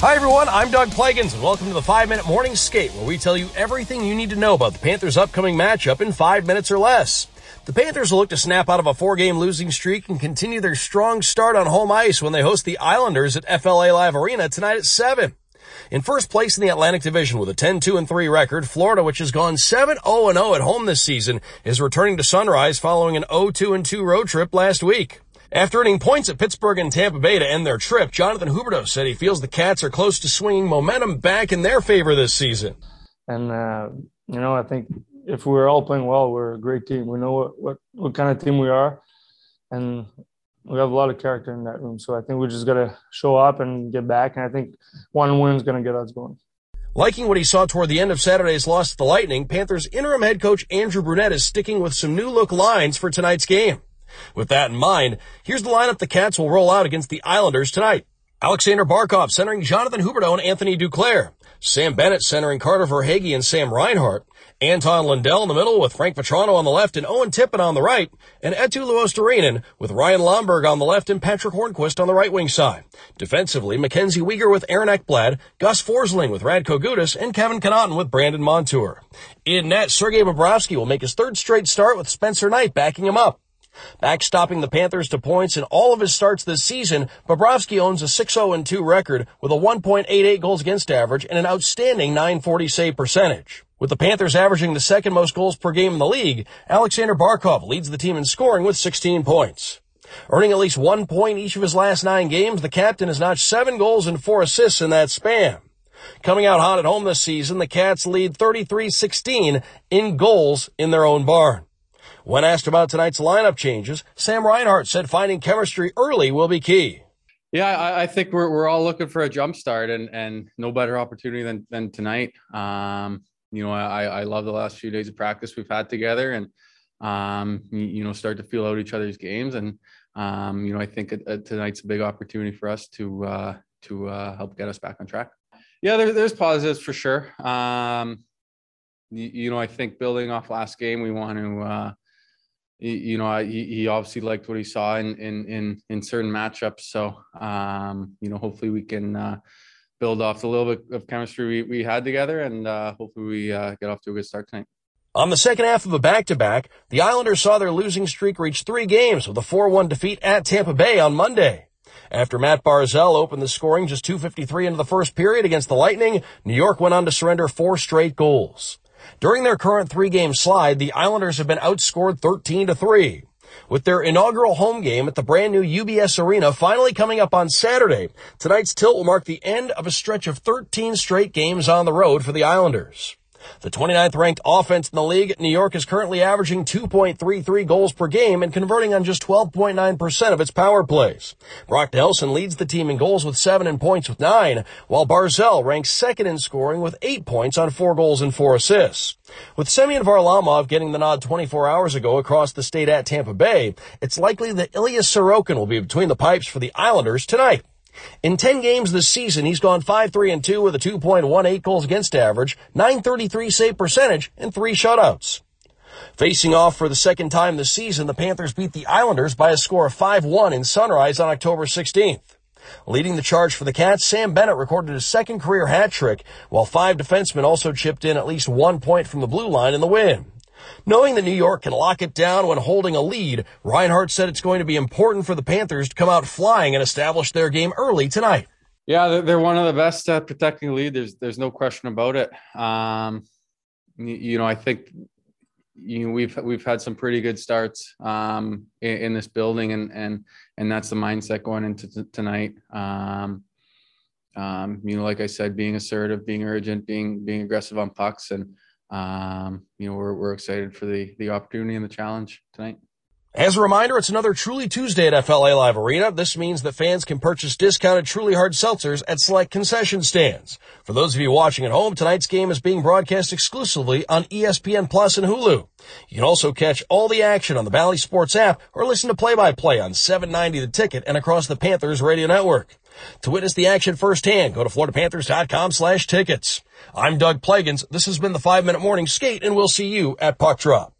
Hi everyone, I'm Doug Plagins, and welcome to the 5-Minute Morning Skate, where we tell you everything you need to know about the Panthers' upcoming matchup in 5 minutes or less. The Panthers will look to snap out of a 4-game losing streak and continue their strong start on home ice when they host the Islanders at FLA Live Arena tonight at 7. In first place in the Atlantic Division with a 10-2-3 record, Florida, which has gone 7-0-0 at home this season, is returning to Sunrise following an 0-2-2 road trip last week. After earning points at Pittsburgh and Tampa Bay to end their trip, Jonathan Huberdeau said he feels the Cats are close to swinging momentum back in their favor this season. And, I think if we're all playing well, we're a great team. We know what kind of team we are, and we have a lot of character in that room. So I think we just got to show up and get back, and I think one win is going to get us going. Liking what he saw toward the end of Saturday's loss to the Lightning, Panthers interim head coach Andrew Brunette is sticking with some new-look lines for tonight's game. With that in mind, here's the lineup the Cats will roll out against the Islanders tonight. Alexander Barkov centering Jonathan Huberdeau and Anthony Duclair. Sam Bennett centering Carter Verhaeghe and Sam Reinhart. Anton Lindell in the middle with Frank Vatrano on the left and Owen Tippett on the right. And Eetu Luostarinen with Ryan Lomberg on the left and Patrick Hornquist on the right wing side. Defensively, Mackenzie Wieger with Aaron Ekblad, Gus Forsling with Radko Gudas, and Kevin Kanahton with Brandon Montour. In net, Sergei Bobrovsky will make his third straight start with Spencer Knight backing him up. Backstopping the Panthers to points in all of his starts this season, Bobrovsky owns a 6-0-2 record with a 1.88 goals against average and an outstanding .940 save percentage. With the Panthers averaging the second most goals per game in the league, Alexander Barkov leads the team in scoring with 16 points. Earning at least 1 point each of his last 9 games, the captain has notched 7 goals and 4 assists in that span. Coming out hot at home this season, the Cats lead 33-16 in goals in their own barn. When asked about tonight's lineup changes, Sam Reinhart said finding chemistry early will be key. Yeah, I think we're all looking for a jump start, and no better opportunity than tonight. I love the last few days of practice we've had together, and start to feel out each other's games. And I think tonight's a big opportunity for us to help get us back on track. Yeah, there's positives for sure. I think building off last game, we want to. He obviously liked what he saw in certain matchups. So, hopefully we can build off the little bit of chemistry we had together, and hopefully we get off to a good start tonight. On the second half of a back-to-back, the Islanders saw their losing streak reach 3 games with a 4-1 defeat at Tampa Bay on Monday. After Mat Barzal opened the scoring just 2:53 into the first period against the Lightning, New York went on to surrender 4 straight goals. During their current 3-game slide, the Islanders have been outscored 13-3. With their inaugural home game at the brand-new UBS Arena finally coming up on Saturday, tonight's tilt will mark the end of a stretch of 13 straight games on the road for the Islanders. The 29th-ranked offense in the league, New York is currently averaging 2.33 goals per game and converting on just 12.9% of its power plays. Brock Nelson leads the team in goals with 7 and points with 9, while Barzal ranks second in scoring with 8 points on 4 goals and 4 assists. With Semyon Varlamov getting the nod 24 hours ago across the state at Tampa Bay, it's likely that Ilya Sorokin will be between the pipes for the Islanders tonight. In 10 games this season, he's gone 5-3-2 with a 2.18 goals against average, .933 save percentage, and 3 shutouts. Facing off for the second time this season, the Panthers beat the Islanders by a score of 5-1 in Sunrise on October 16th. Leading the charge for the Cats, Sam Bennett recorded his second career hat trick, while 5 defensemen also chipped in at least 1 point from the blue line in the win. Knowing that New York can lock it down when holding a lead, Reinhart said it's going to be important for the Panthers to come out flying and establish their game early tonight. Yeah, they're one of the best at protecting the lead. There's no question about it. I think we've had some pretty good starts in this building, and that's the mindset going into tonight. Like I said, being assertive, being urgent, being aggressive on pucks, and we're excited for the opportunity and the challenge tonight. As a reminder, it's another Truly Tuesday at FLA Live Arena. This means that fans can purchase discounted Truly hard seltzers at select concession stands. For those of you watching at home, tonight's game is being broadcast exclusively on ESPN Plus and Hulu. You can also catch all the action on the Bally Sports app or listen to play-by-play on 790 The Ticket and across the Panthers radio network. To witness the action firsthand, go to FloridaPanthers.com/tickets. I'm Doug Plagins. This has been the 5-Minute Morning Skate, and we'll see you at Puck Drop.